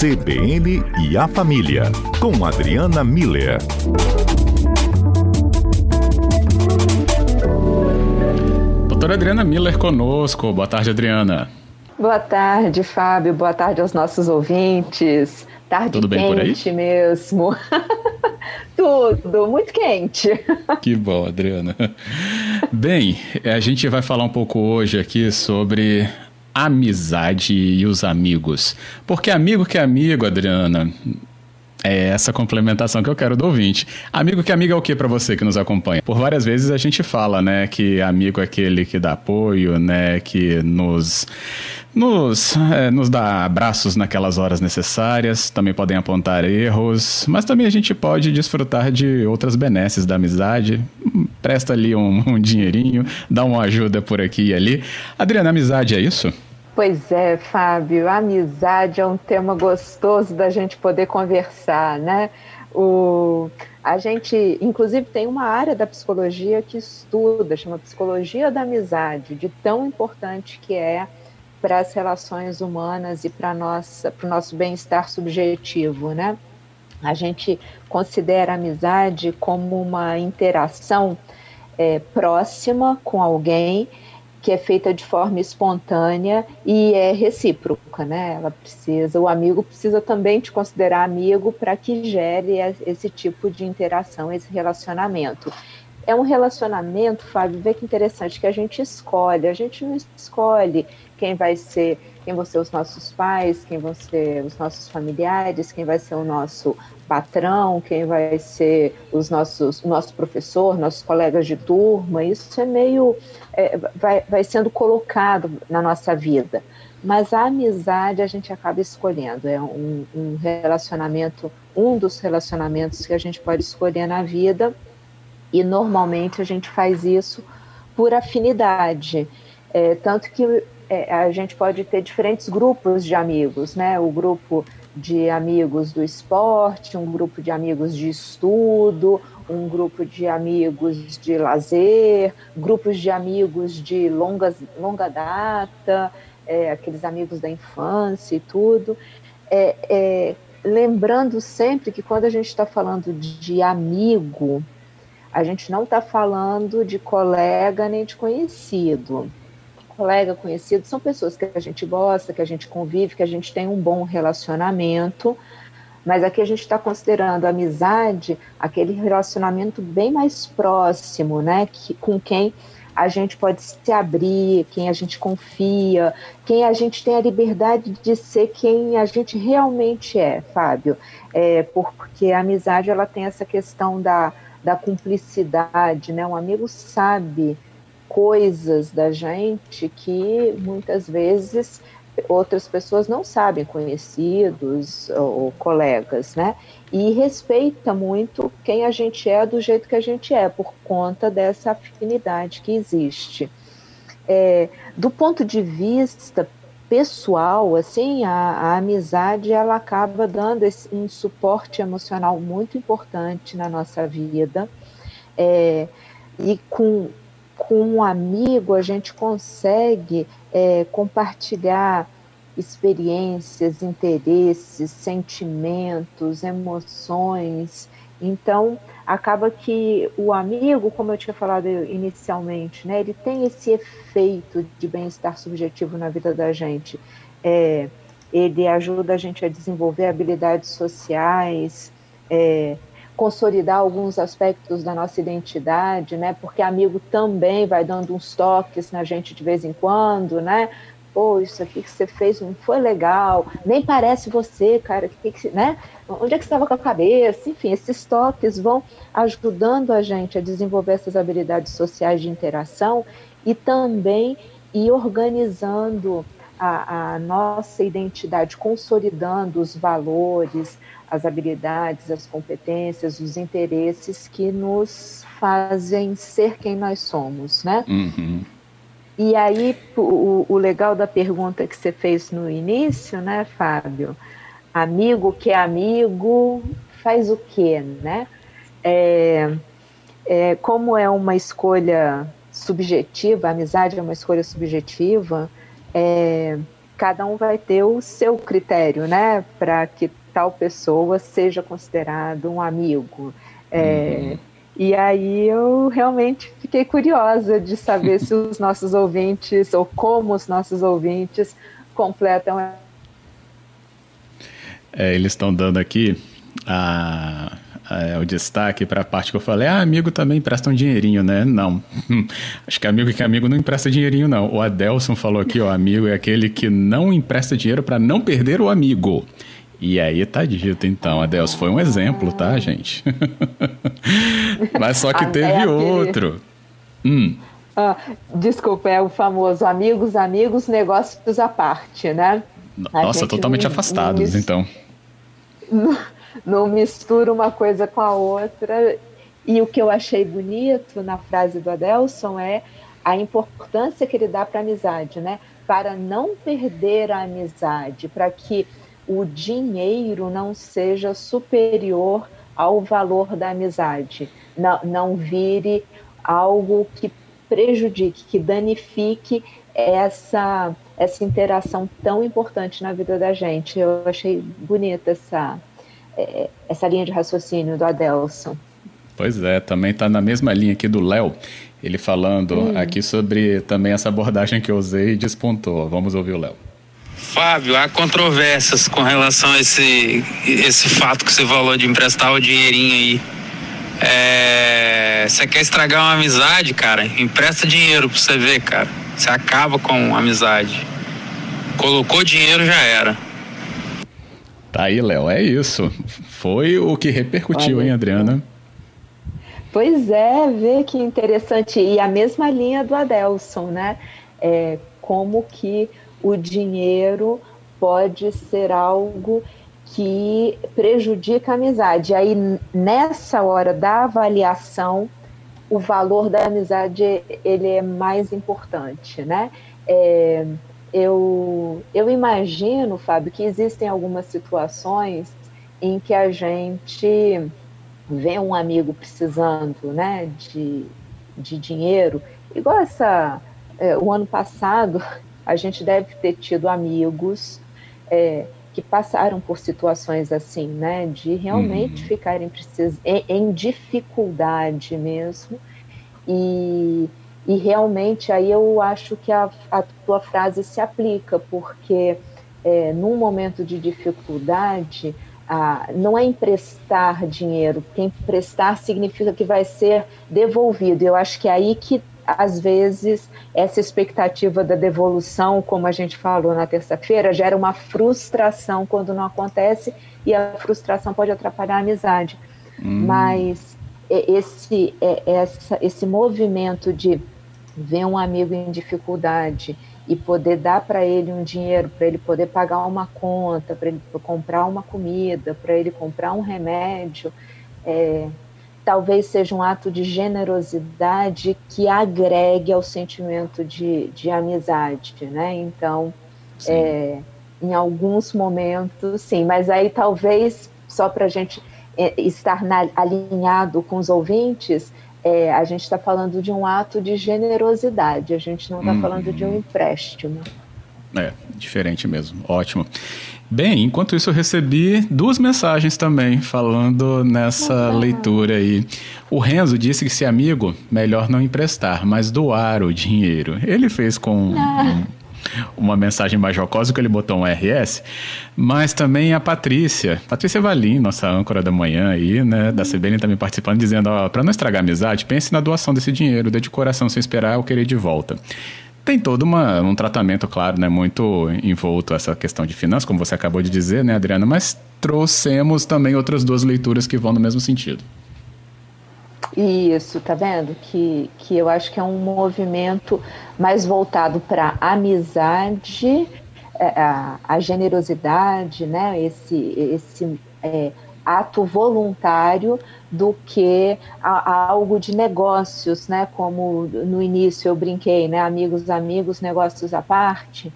CBN e a Família, com Adriana Miller. Doutora Adriana Miller conosco. Boa tarde, Adriana. Boa tarde, Fábio. Boa tarde aos nossos ouvintes. Tarde tudo bem por aí? Mesmo. Tudo, muito quente. Que bom, Adriana. Bem, a gente vai falar um pouco hoje aqui sobre amizade e os amigos. Porque amigo que é amigo, Adriana, é essa complementação que eu quero do ouvinte. Amigo que é amigo é o que para você que nos acompanha? Por várias vezes a gente fala, né, que amigo é aquele que dá apoio, né, que nos dá abraços naquelas horas necessárias, também podem apontar erros, mas também a gente pode desfrutar de outras benesses da amizade, presta ali um dinheirinho, dá uma ajuda por aqui e ali. Adriana, amizade é isso? Pois é, Fábio, a amizade é um tema gostoso da gente poder conversar, né? A gente, inclusive, tem uma área da psicologia que estuda, chama Psicologia da Amizade, de tão importante que é para as relações humanas e para o nosso bem-estar subjetivo, né? A gente considera a amizade como uma interação próxima com alguém que é feita de forma espontânea e é recíproca, né? O amigo precisa também te considerar amigo para que gere esse tipo de interação, esse relacionamento. É um relacionamento, Fábio, vê que interessante, que a gente escolhe, a gente não escolhe quem vão ser os nossos pais, quem vão ser os nossos familiares, quem vai ser o nosso patrão, quem vai ser nosso professor, nossos colegas de turma. Isso é meio vai sendo colocado na nossa vida, mas a amizade a gente acaba escolhendo, é um dos relacionamentos que a gente pode escolher na vida, e normalmente a gente faz isso por afinidade, tanto que a gente pode ter diferentes grupos de amigos, né? O grupo de amigos do esporte, um grupo de amigos de estudo, um grupo de amigos de lazer, grupos de amigos de longa data, aqueles amigos da infância e tudo. Lembrando sempre que quando a gente está falando de amigo, a gente não está falando de colega nem de conhecido. Colega, conhecido, são pessoas que a gente gosta, que a gente convive, que a gente tem um bom relacionamento, mas aqui a gente está considerando a amizade aquele relacionamento bem mais próximo, né? Com quem a gente pode se abrir, quem a gente confia, quem a gente tem a liberdade de ser quem a gente realmente é, Fábio. Porque a amizade ela tem essa questão da cumplicidade, né? Um amigo sabe coisas da gente que muitas vezes outras pessoas não sabem, conhecidos ou colegas, né? E respeita muito quem a gente é do jeito que a gente é, por conta dessa afinidade que existe. Do ponto de vista pessoal, assim, a amizade ela acaba dando um suporte emocional muito importante na nossa vida, e com um amigo a gente consegue compartilhar experiências, interesses, sentimentos, emoções. Então, acaba que o amigo, como eu tinha falado inicialmente, né, ele tem esse efeito de bem-estar subjetivo na vida da gente. Ele ajuda a gente a desenvolver habilidades sociais, consolidar alguns aspectos da nossa identidade, né? Porque amigo também vai dando uns toques na gente de vez em quando, né? Pô, isso aqui que você fez não foi legal, nem parece você, cara, né? Onde é que você estava com a cabeça? Enfim, esses toques vão ajudando a gente a desenvolver essas habilidades sociais de interação e também ir organizando a nossa identidade, consolidando os valores, as habilidades, as competências, os interesses que nos fazem ser quem nós somos, né? Uhum. E aí, o legal da pergunta que você fez no início, né, Fábio? Amigo que é amigo faz o quê, né? Como é uma escolha subjetiva, a amizade é uma escolha subjetiva, cada um vai ter o seu critério, né, para que tal pessoa seja considerado um amigo. E aí eu realmente fiquei curiosa de saber se os nossos ouvintes, ou como os nossos ouvintes completam. Eles estão dando aqui o destaque para a parte que eu falei, amigo também empresta um dinheirinho, né? Não, acho que amigo não empresta dinheirinho, não. O Adelson falou aqui, ó, amigo é aquele que não empresta dinheiro para não perder o amigo. E aí tá dito, então, Adelson, foi um exemplo, tá, gente? Mas só que teve outro. Desculpa, é o famoso amigos, negócios à parte, né? Nossa, totalmente afastados, então. Não mistura uma coisa com a outra. E o que eu achei bonito na frase do Adelson é a importância que ele dá para a amizade, né? Para não perder a amizade, para que o dinheiro não seja superior ao valor da amizade, não vire algo que prejudique, que danifique essa interação tão importante na vida da gente. Eu achei bonita essa linha de raciocínio do Adelson. Pois é, também está na mesma linha aqui do Léo, ele falando aqui sobre também essa abordagem que eu usei e despontou. Vamos ouvir o Léo. Fábio, há controvérsias com relação a esse fato que você falou de emprestar o dinheirinho aí. Você quer estragar uma amizade, cara? Empresta dinheiro pra você ver, cara. Você acaba com a amizade. Colocou dinheiro, já era. Tá aí, Léo, é isso. Foi o que repercutiu, hein, Adriana? Pois é, vê que interessante. E a mesma linha do Adelson, né? Como que o dinheiro pode ser algo que prejudica a amizade. Aí, nessa hora da avaliação, o valor da amizade ele é mais importante, né? Eu imagino, Fábio, que existem algumas situações em que a gente vê um amigo precisando, né, de dinheiro. Igual o ano passado, a gente deve ter tido amigos que passaram por situações assim, né? De realmente ficarem em dificuldade mesmo. E realmente aí eu acho que a tua frase se aplica, porque num momento de dificuldade, não é emprestar dinheiro, porque emprestar significa que vai ser devolvido. Eu acho que é aí que às vezes essa expectativa da devolução, como a gente falou na terça-feira, gera uma frustração quando não acontece, e a frustração pode atrapalhar a amizade. Mas esse movimento de ver um amigo em dificuldade e poder dar para ele um dinheiro, para ele poder pagar uma conta, para ele comprar uma comida, para ele comprar um remédio, talvez seja um ato de generosidade que agregue ao sentimento de amizade, né? Então, em alguns momentos, sim. Mas aí talvez, só para a gente estar alinhado com os ouvintes, a gente está falando de um ato de generosidade, a gente não está falando de um empréstimo. Diferente mesmo. Ótimo. Bem, enquanto isso eu recebi duas mensagens também falando nessa leitura aí. O Renzo disse que se amigo, melhor não emprestar, mas doar o dinheiro. Ele fez com uma mensagem mais jocosa, que ele botou um RS, mas também a Patrícia Valim, nossa âncora da manhã aí, né, da CBN também participando, dizendo, ó, pra não estragar a amizade, pense na doação desse dinheiro, dê de coração sem esperar o querer de volta. Tem todo um tratamento, claro, né, muito envolto essa questão de finanças, como você acabou de dizer, né, Adriana? Mas trouxemos também outras duas leituras que vão no mesmo sentido. Isso, tá vendo? Que eu acho que é um movimento mais voltado para a amizade, a generosidade, né, esse ato voluntário do que a algo de negócios, né? Como no início eu brinquei, né? Amigos, negócios à parte,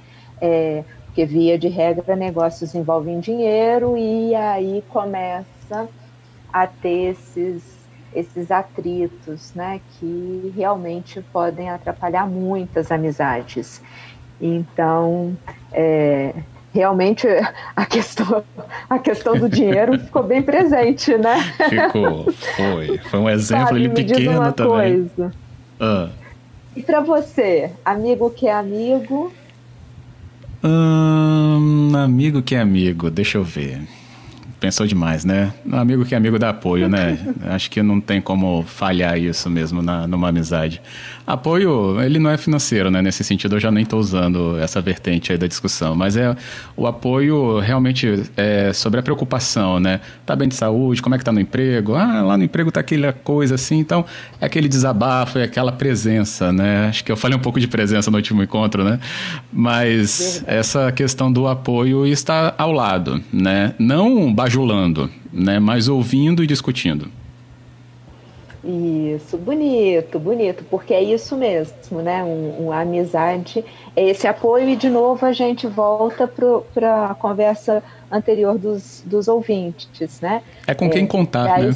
porque via de regra negócios envolvem dinheiro, e aí começa a ter esses atritos, né? Que realmente podem atrapalhar muitas amizades. Então, realmente a questão do dinheiro ficou bem presente, né? Ficou, foi um exemplo, sabe, ali pequeno também. Coisa. E para você, amigo que é amigo? Amigo que é amigo, deixa eu ver. Pensou demais, né? Amigo que é amigo dá apoio, né? Acho que não tem como falhar isso mesmo numa amizade. Apoio, ele não é financeiro, né? Nesse sentido, eu já nem estou usando essa vertente aí da discussão. Mas é o apoio realmente sobre a preocupação, né? Tá bem de saúde? Como é que tá no emprego? Ah, lá no emprego tá aquela coisa assim. Então, é aquele desabafo, é aquela presença, né? Acho que eu falei um pouco de presença no último encontro, né? Mas essa questão do apoio está ao lado, né? Não bajulando, né? Mas ouvindo e discutindo. Isso, bonito, bonito, porque é isso mesmo, né? Uma amizade, é esse apoio, e de novo a gente volta para a conversa anterior dos ouvintes, né? É com quem contar, né?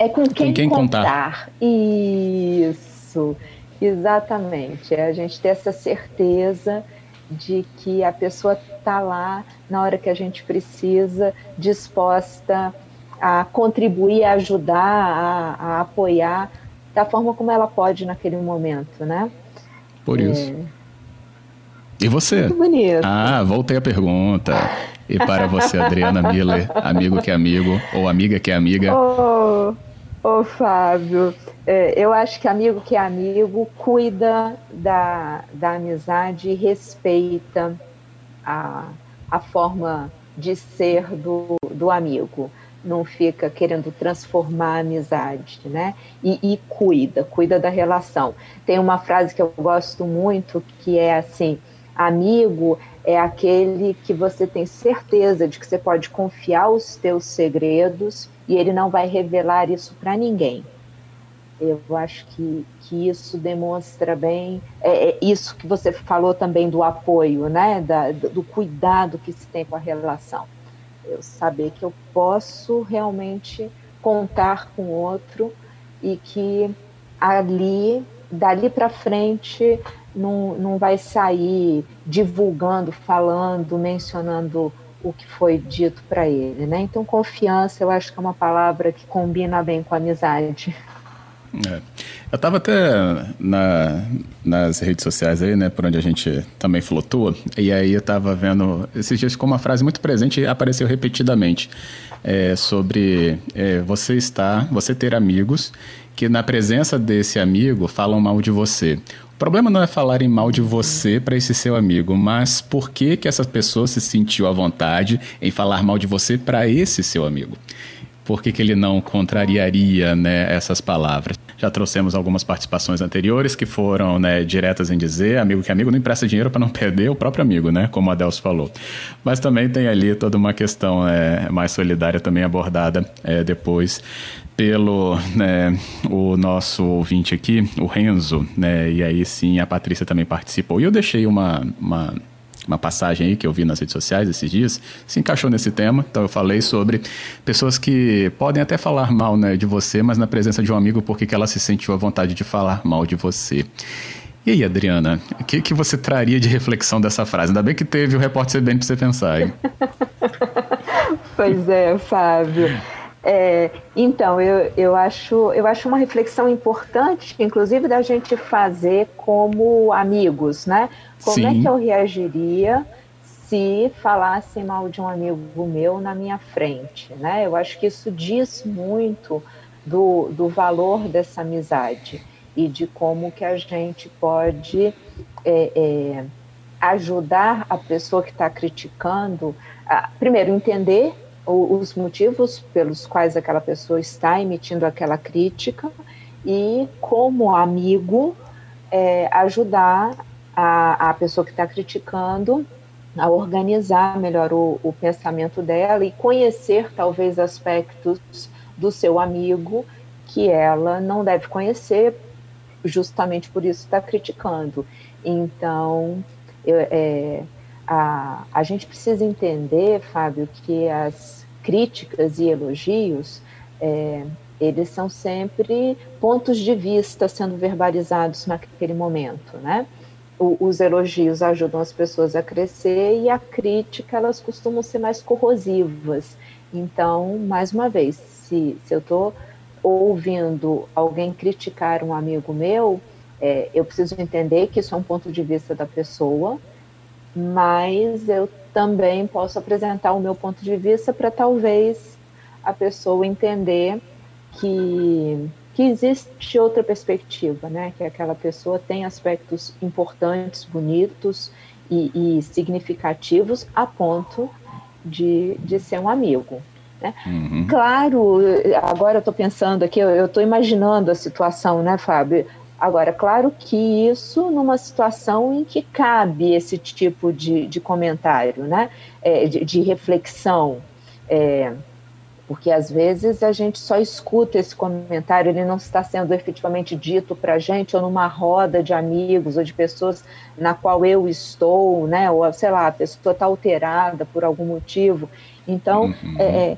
É com quem contar. Isso, exatamente. É a gente ter essa certeza de que a pessoa está lá na hora que a gente precisa, disposta a contribuir, a ajudar, a apoiar da forma como ela pode naquele momento, né? Por isso. E você? Muito bonito. Ah, voltei à pergunta. E para você, Adriana Miller, amigo que é amigo ou amiga que é amiga? Ô, Fábio, eu acho que é amigo cuida da amizade e respeita a forma de ser do amigo. Não fica querendo transformar a amizade, né? E cuida da relação. Tem uma frase que eu gosto muito, que é assim: amigo é aquele que você tem certeza de que você pode confiar os teus segredos e ele não vai revelar isso para ninguém. Eu acho que isso demonstra bem, isso que você falou também do apoio, né? Do cuidado que se tem com a relação. Eu saber que eu posso realmente contar com outro e que dali para frente não vai sair divulgando, falando, mencionando o que foi dito para ele, né? Então, confiança, eu acho que é uma palavra que combina bem com a amizade. Eu estava até nas redes sociais aí, né, por onde a gente também flutua, e aí eu estava vendo esses dias com uma frase muito presente e apareceu repetidamente, sobre você ter amigos que na presença desse amigo falam mal de você. O problema não é falarem mal de você para esse seu amigo, mas por que essa pessoa se sentiu à vontade em falar mal de você para esse seu amigo? Por que ele não contrariaria, né, essas palavras? Já trouxemos algumas participações anteriores que foram, né, diretas em dizer amigo que amigo não empresta dinheiro para não perder o próprio amigo, né, como a Adelso falou. Mas também tem ali toda uma questão mais solidária também abordada depois pelo o nosso ouvinte aqui, o Renzo, né, e aí sim a Patrícia também participou. E eu deixei uma passagem aí que eu vi nas redes sociais esses dias, se encaixou nesse tema. Então eu falei sobre pessoas que podem até falar mal, né, de você, mas na presença de um amigo, porque que ela se sentiu à vontade de falar mal de você. E aí, Adriana, o que você traria de reflexão dessa frase? Ainda bem que teve o Repórter CBN para você pensar, hein? Pois é, Fábio. Então, eu acho uma reflexão importante, inclusive, da gente fazer como amigos, né? Como Sim. é que eu reagiria se falassem mal de um amigo meu na minha frente, né? Eu acho que isso diz muito do valor dessa amizade e de como que a gente pode ajudar a pessoa que está criticando a, primeiro, entender os motivos pelos quais aquela pessoa está emitindo aquela crítica e, como amigo, ajudar a pessoa que está criticando a organizar melhor o pensamento dela e conhecer, talvez, aspectos do seu amigo que ela não deve conhecer, justamente por isso está criticando. Então, a gente precisa entender, Fábio, que as críticas e elogios, eles são sempre pontos de vista sendo verbalizados naquele momento, né? os elogios ajudam as pessoas a crescer e a crítica, elas costumam ser mais corrosivas. Então, mais uma vez, se eu estou ouvindo alguém criticar um amigo meu, eu preciso entender que isso é um ponto de vista da pessoa, mas eu também posso apresentar o meu ponto de vista para talvez a pessoa entender que existe outra perspectiva, né? Que aquela pessoa tem aspectos importantes, bonitos e significativos a ponto de ser um amigo, né? Uhum. Claro, agora eu estou pensando aqui, eu estou imaginando a situação, né, Fábio? Agora, claro que isso numa situação em que cabe esse tipo de comentário, né? De reflexão, porque às vezes a gente só escuta esse comentário, ele não está sendo efetivamente dito para a gente, ou numa roda de amigos, ou de pessoas na qual eu estou, né? Ou sei lá, a pessoa está alterada por algum motivo. Então, uhum.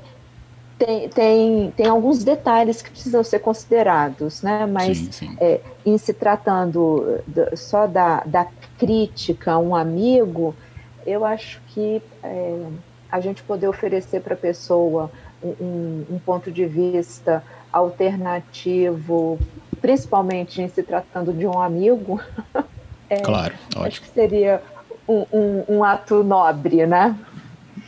Tem alguns detalhes que precisam ser considerados, né? Mas sim. Em se tratando só da crítica a um amigo, eu acho que a gente poder oferecer para a pessoa um ponto de vista alternativo, principalmente em se tratando de um amigo, claro, ótimo. Acho que seria um ato nobre, né?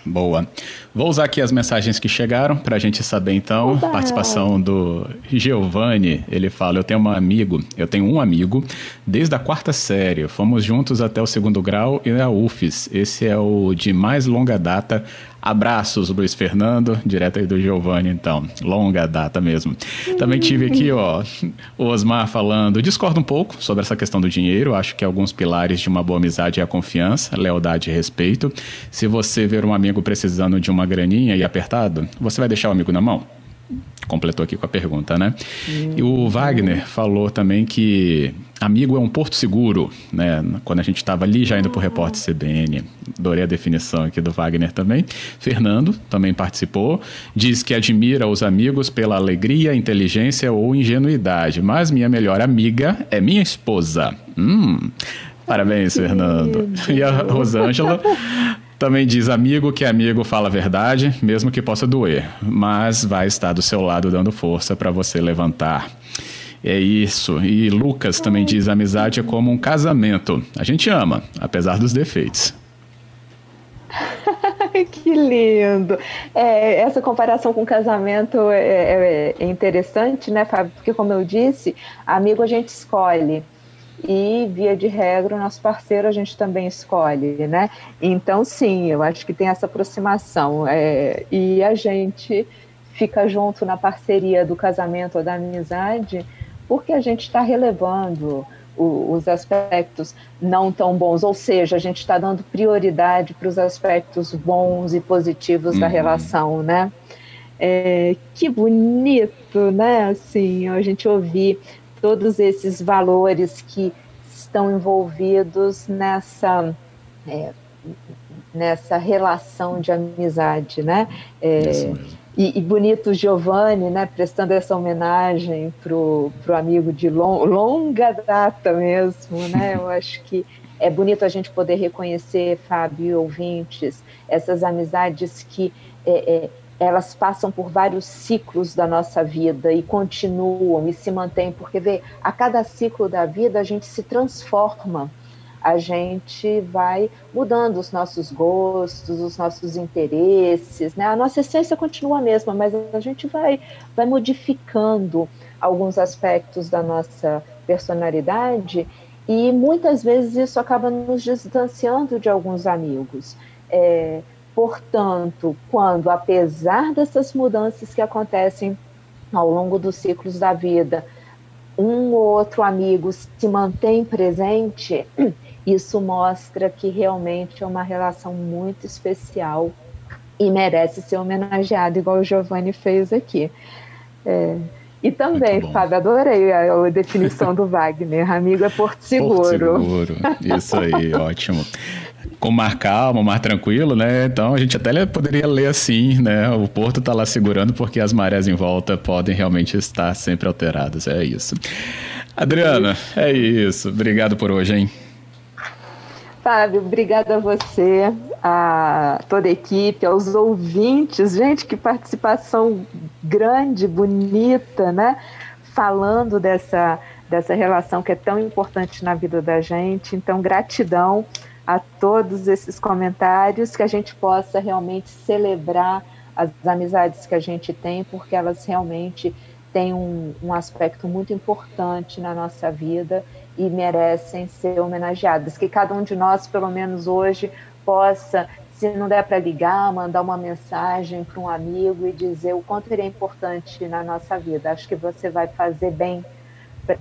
Boa. Vou usar aqui as mensagens que chegaram para a gente saber, então. Oba. Participação do Giovanni, ele fala: eu tenho um amigo desde a 4ª série, fomos juntos até o 2º grau e a UFIS, esse é o de mais longa data. Abraços, Luiz Fernando, direto aí do Giovanni, então, longa data mesmo. Também tive aqui, o Osmar falando: discordo um pouco sobre essa questão do dinheiro, acho que alguns pilares de uma boa amizade é a confiança, lealdade e respeito. Se você ver um amigo precisando de uma graninha e apertado, você vai deixar o amigo na mão? Completou aqui com a pergunta, né? E o Wagner falou também que amigo é um porto seguro, né? Quando a gente estava ali já indo para o Repórter CBN. Adorei a definição aqui do Wagner também. Fernando também participou. Diz que admira os amigos pela alegria, inteligência ou ingenuidade. Mas minha melhor amiga é minha esposa. Parabéns, Fernando. E a Rosângela... também diz: amigo que amigo fala a verdade, mesmo que possa doer, mas vai estar do seu lado dando força para você levantar. É isso. E Lucas também diz: amizade é como um casamento. A gente ama, apesar dos defeitos. Que lindo! Essa comparação com casamento é interessante, né, Fábio? Porque, como eu disse, amigo a gente escolhe. E, via de regra, o nosso parceiro a gente também escolhe, né? Então, sim, eu acho que tem essa aproximação. E a gente fica junto na parceria do casamento ou da amizade porque a gente está relevando os aspectos não tão bons. Ou seja, a gente está dando prioridade para os aspectos bons e positivos da relação, né? Que bonito, né? Assim, a gente ouvir todos esses valores que estão envolvidos nessa relação de amizade, né? E bonito Giovanni, né, prestando essa homenagem pro amigo de longa data mesmo, né? Eu acho que é bonito a gente poder reconhecer, Fábio e ouvintes, essas amizades que... elas passam por vários ciclos da nossa vida e continuam e se mantêm, porque a cada ciclo da vida a gente se transforma, a gente vai mudando os nossos gostos, os nossos interesses, né? A nossa essência continua a mesma, mas a gente vai modificando alguns aspectos da nossa personalidade e muitas vezes isso acaba nos distanciando de alguns amigos. Portanto, quando, apesar dessas mudanças que acontecem ao longo dos ciclos da vida, um ou outro amigo se mantém presente, isso mostra que realmente é uma relação muito especial e merece ser homenageado, igual o Giovanni fez aqui. E também, Fábio, adorei a definição do Wagner: amigo é porto seguro. Porto seguro, isso aí, ótimo. Com mar calmo, mar tranquilo, né? Então a gente até poderia ler assim, né? O porto está lá segurando porque as marés em volta podem realmente estar sempre alteradas. É isso. Adriana, é isso. Obrigado por hoje, hein? Fábio, obrigada a você, a toda a equipe, aos ouvintes. Gente, que participação grande, bonita, né? Falando dessa relação que é tão importante na vida da gente. Então, gratidão a todos esses comentários, que a gente possa realmente celebrar as amizades que a gente tem, porque elas realmente têm um aspecto muito importante na nossa vida e merecem ser homenageadas. Que cada um de nós, pelo menos hoje, possa, se não der para ligar, mandar uma mensagem para um amigo e dizer o quanto ele é importante na nossa vida. Acho que você vai fazer bem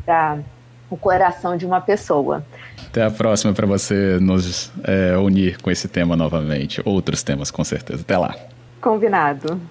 para o coração de uma pessoa. Até a próxima, para você nos unir com esse tema novamente. Outros temas, com certeza. Até lá. Combinado.